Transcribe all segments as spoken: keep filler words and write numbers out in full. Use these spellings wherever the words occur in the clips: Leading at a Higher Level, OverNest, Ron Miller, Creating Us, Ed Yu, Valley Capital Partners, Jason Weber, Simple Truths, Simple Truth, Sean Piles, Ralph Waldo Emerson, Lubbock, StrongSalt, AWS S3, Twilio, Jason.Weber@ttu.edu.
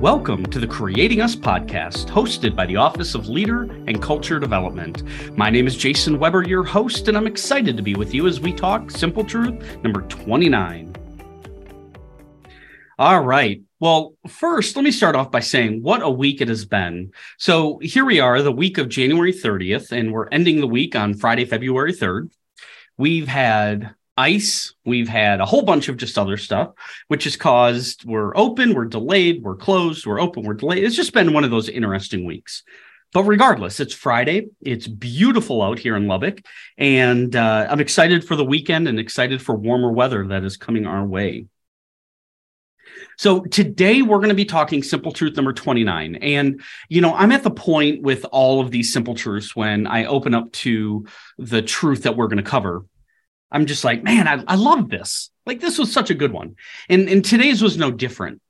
Welcome to the Creating Us podcast, hosted by the Office of Leader and Culture Development. My name is Jason Weber, your host, and I'm excited to be with you as we talk Simple Truth number twenty-nine. All right. Well, first, let me start off by saying what a week it has been. So here we are, the week of January thirtieth, and we're ending the week on Friday, February third. We've had ice. We've had a whole bunch of just other stuff, which has caused we're open, we're delayed, we're closed, we're open, we're delayed. It's just been one of those interesting weeks. But regardless, it's Friday. It's beautiful out here in Lubbock. And uh, I'm excited for the weekend and excited for warmer weather that is coming our way. So today we're going to be talking Simple Truth number twenty-nine. And, you know, I'm at the point with all of these Simple Truths when I open up to the truth that we're going to cover. I'm just like, man, I, I love this. Like, this was such a good one. And, and today's was no different.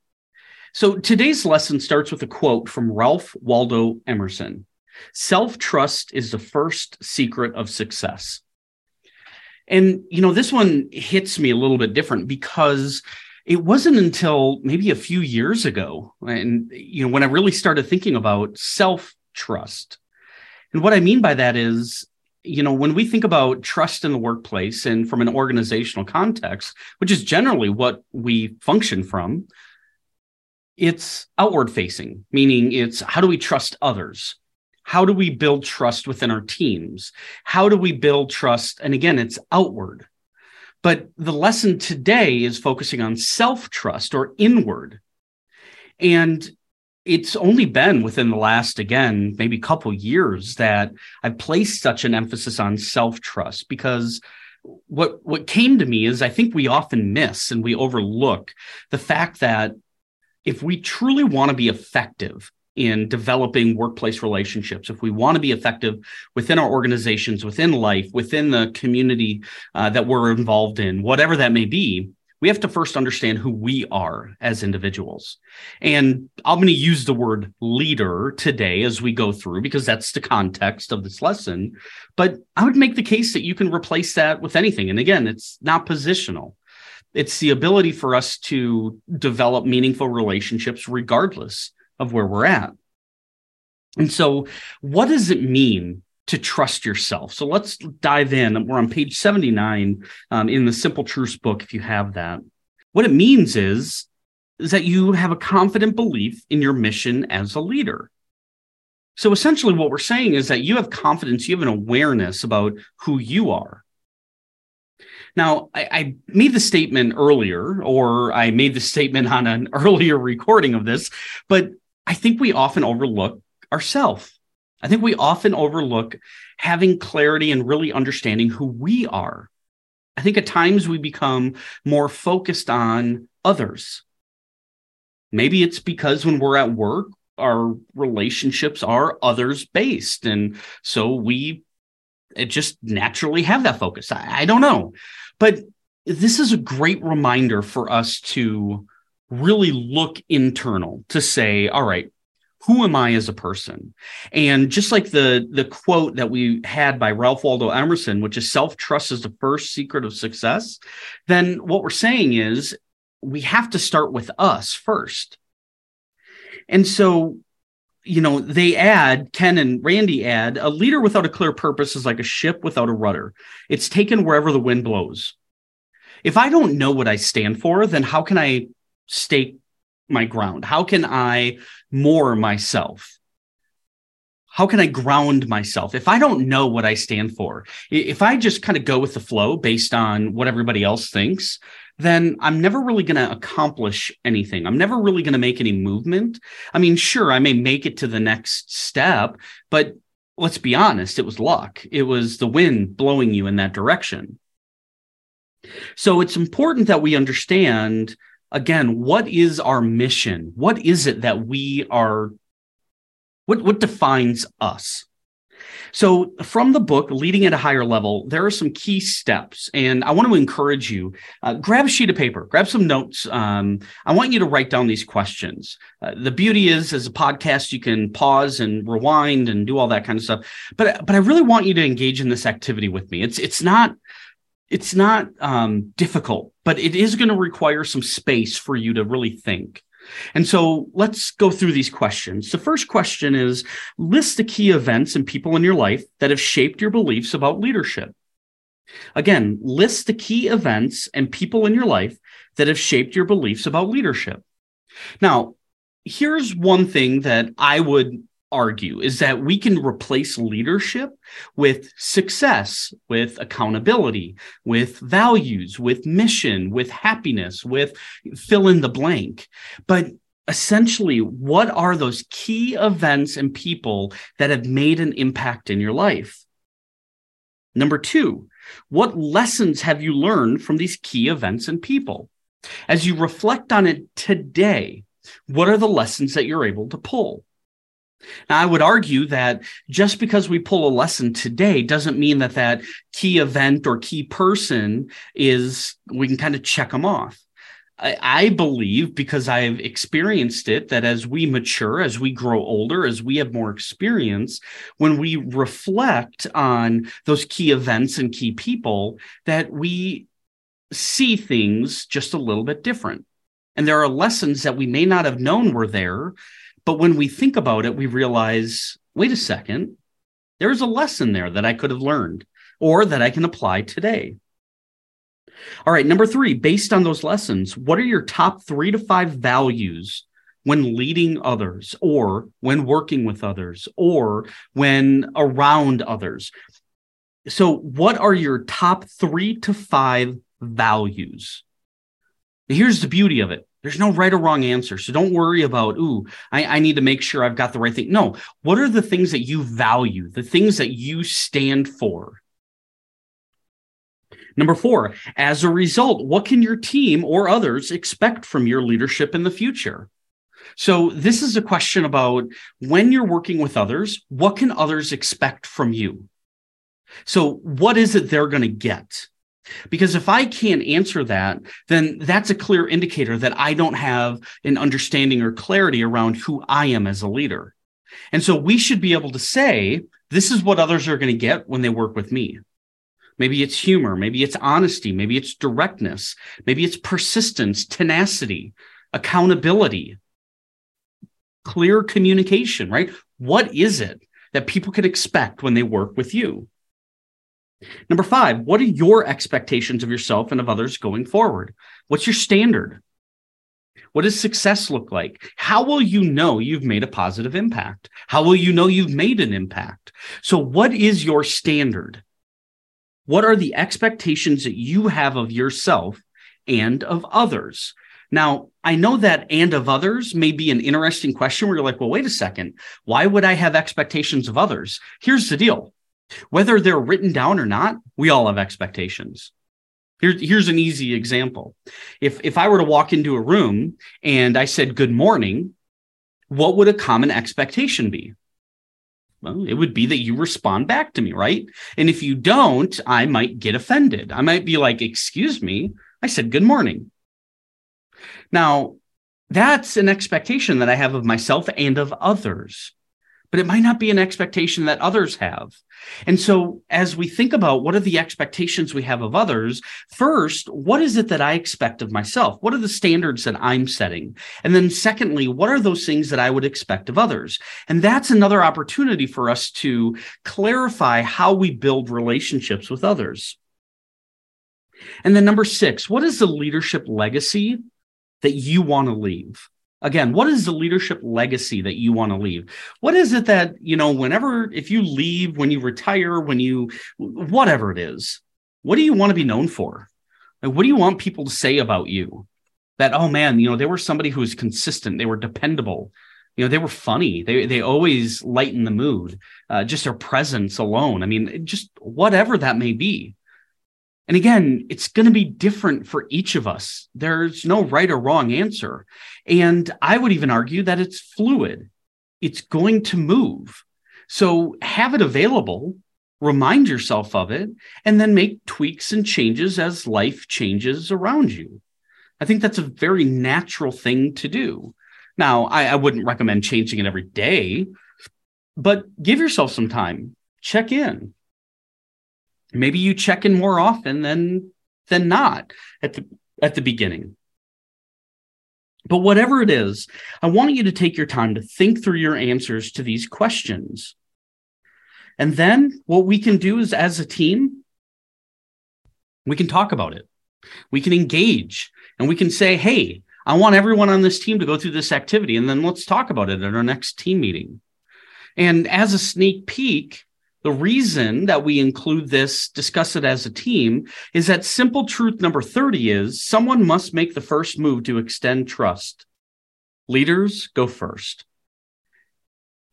So today's lesson starts with a quote from Ralph Waldo Emerson. Self-trust is the first secret of success. And, you know, this one hits me a little bit different because it wasn't until maybe a few years ago, and, you know, when I really started thinking about self-trust. And what I mean by that is, you know, when we think about trust in the workplace and from an organizational context, which is generally what we function from, it's outward facing, meaning it's how do we trust others? How do we build trust within our teams? How do we build trust? And again, it's outward. But the lesson today is focusing on self-trust or inward. And it's only been within the last, again, maybe couple years that I've placed such an emphasis on self-trust, because what what came to me is I think we often miss and we overlook the fact that if we truly want to be effective in developing workplace relationships, if we want to be effective within our organizations, within life, within the community uh, that we're involved in, whatever that may be, we have to first understand who we are as individuals. And I'm going to use the word leader today as we go through, because that's the context of this lesson. But I would make the case that you can replace that with anything. And again, it's not positional. It's the ability for us to develop meaningful relationships regardless of where we're at. And so what does it mean to trust yourself? So let's dive in. We're on page seventy-nine um, in the Simple Truths book, if you have that. What it means is, is that you have a confident belief in your mission as a leader. So essentially what we're saying is that you have confidence, you have an awareness about who you are. Now, I, I made the statement earlier, or I made the statement on an earlier recording of this, but I think we often overlook ourselves. I think we often overlook having clarity and really understanding who we are. I think at times we become more focused on others. Maybe it's because when we're at work, our relationships are others-based, and so we just naturally have that focus. I, I don't know. But this is a great reminder for us to really look internal, to say, all right, who am I as a person? And just like the, the quote that we had by Ralph Waldo Emerson, which is self-trust is the first secret of success, then what we're saying is we have to start with us first. And so, you know, they add, Ken and Randy add, a leader without a clear purpose is like a ship without a rudder. It's taken wherever the wind blows. If I don't know what I stand for, then how can I stay my ground? How can I moor myself? How can I ground myself? If I don't know what I stand for, if I just kind of go with the flow based on what everybody else thinks, then I'm never really going to accomplish anything. I'm never really going to make any movement. I mean, sure, I may make it to the next step, but let's be honest, it was luck. It was the wind blowing you in that direction. So it's important that we understand, again, what is our mission? What is it that we are, what, what defines us? So from the book, Leading at a Higher Level, there are some key steps. And I want to encourage you, uh, grab a sheet of paper, grab some notes. Um, I want you to write down these questions. Uh, the beauty is, as a podcast, you can pause and rewind and do all that kind of stuff. But, but I really want you to engage in this activity with me. It's, it's not... It's not um, difficult, but it is going to require some space for you to really think. And so let's go through these questions. The first question is, list the key events and people in your life that have shaped your beliefs about leadership. Again, list the key events and people in your life that have shaped your beliefs about leadership. Now, here's one thing that I would argue is that we can replace leadership with success, with accountability, with values, with mission, with happiness, with fill in the blank. But essentially, what are those key events and people that have made an impact in your life? Number two, what lessons have you learned from these key events and people? As you reflect on it today, what are the lessons that you're able to pull? Now, I would argue that just because we pull a lesson today doesn't mean that that key event or key person is, we can kind of check them off. I, I believe, because I've experienced it, that as we mature, as we grow older, as we have more experience, when we reflect on those key events and key people, that we see things just a little bit different. And there are lessons that we may not have known were there, but when we think about it, we realize, wait a second, there's a lesson there that I could have learned or that I can apply today. All right, number three, based on those lessons, what are your top three to five values when leading others or when working with others or when around others? So what are your top three to five values? Here's the beauty of it. There's no right or wrong answer. So don't worry about, ooh, I, I need to make sure I've got the right thing. No, what are the things that you value, the things that you stand for? Number four, as a result, what can your team or others expect from your leadership in the future? So this is a question about when you're working with others, what can others expect from you? So what is it they're going to get? Because if I can't answer that, then that's a clear indicator that I don't have an understanding or clarity around who I am as a leader. And so we should be able to say, this is what others are going to get when they work with me. Maybe it's humor. Maybe it's honesty. Maybe it's directness. Maybe it's persistence, tenacity, accountability, clear communication, right? What is it that people can expect when they work with you? Number five, what are your expectations of yourself and of others going forward? What's your standard? What does success look like? How will you know you've made a positive impact? How will you know you've made an impact? So what is your standard? What are the expectations that you have of yourself and of others? Now, I know that "and of others" may be an interesting question where you're like, well, wait a second. Why would I have expectations of others? Here's the deal. Whether they're written down or not, we all have expectations. Here, here's an easy example. If, if I were to walk into a room and I said, good morning, what would a common expectation be? Well, it would be that you respond back to me, right? And if you don't, I might get offended. I might be like, excuse me, I said, good morning. Now, that's an expectation that I have of myself and of others. But it might not be an expectation that others have. And so as we think about what are the expectations we have of others, first, what is it that I expect of myself? What are the standards that I'm setting? And then secondly, what are those things that I would expect of others? And that's another opportunity for us to clarify how we build relationships with others. And then number six, what is the leadership legacy that you want to leave? Again, what is the leadership legacy that you want to leave? What is it that, you know, whenever, if you leave, when you retire, when you, whatever it is, what do you want to be known for? Like, what do you want people to say about you? That, oh man, you know, they were somebody who was consistent. They were dependable. You know, they were funny. They, they always lighten the mood, uh, just their presence alone. I mean, just whatever that may be. And again, it's going to be different for each of us. There's no right or wrong answer. And I would even argue that it's fluid. It's going to move. So have it available, remind yourself of it, and then make tweaks and changes as life changes around you. I think that's a very natural thing to do. Now, I, I wouldn't recommend changing it every day, but give yourself some time. Check in. Maybe you check in more often than, than not at the, at the beginning. But whatever it is, I want you to take your time to think through your answers to these questions. And then what we can do is, as a team, we can talk about it. We can engage and we can say, hey, I want everyone on this team to go through this activity, and then let's talk about it at our next team meeting. And as a sneak peek, the reason that we include this, discuss it as a team, is that simple truth number thirty is someone must make the first move to extend trust. Leaders go first.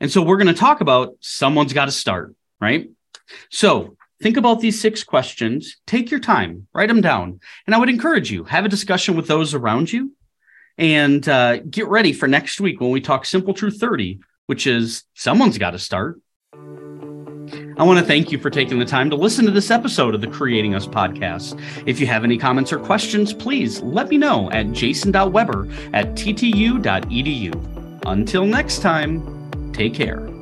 And so we're going to talk about someone's got to start, right? So think about these six questions. Take your time, write them down. And I would encourage you, have a discussion with those around you, and uh, get ready for next week when we talk Simple Truth thirty, which is someone's got to start. I want to thank you for taking the time to listen to this episode of the Creating Us podcast. If you have any comments or questions, please let me know at jason dot weber at t t u dot e d u. Until next time, take care.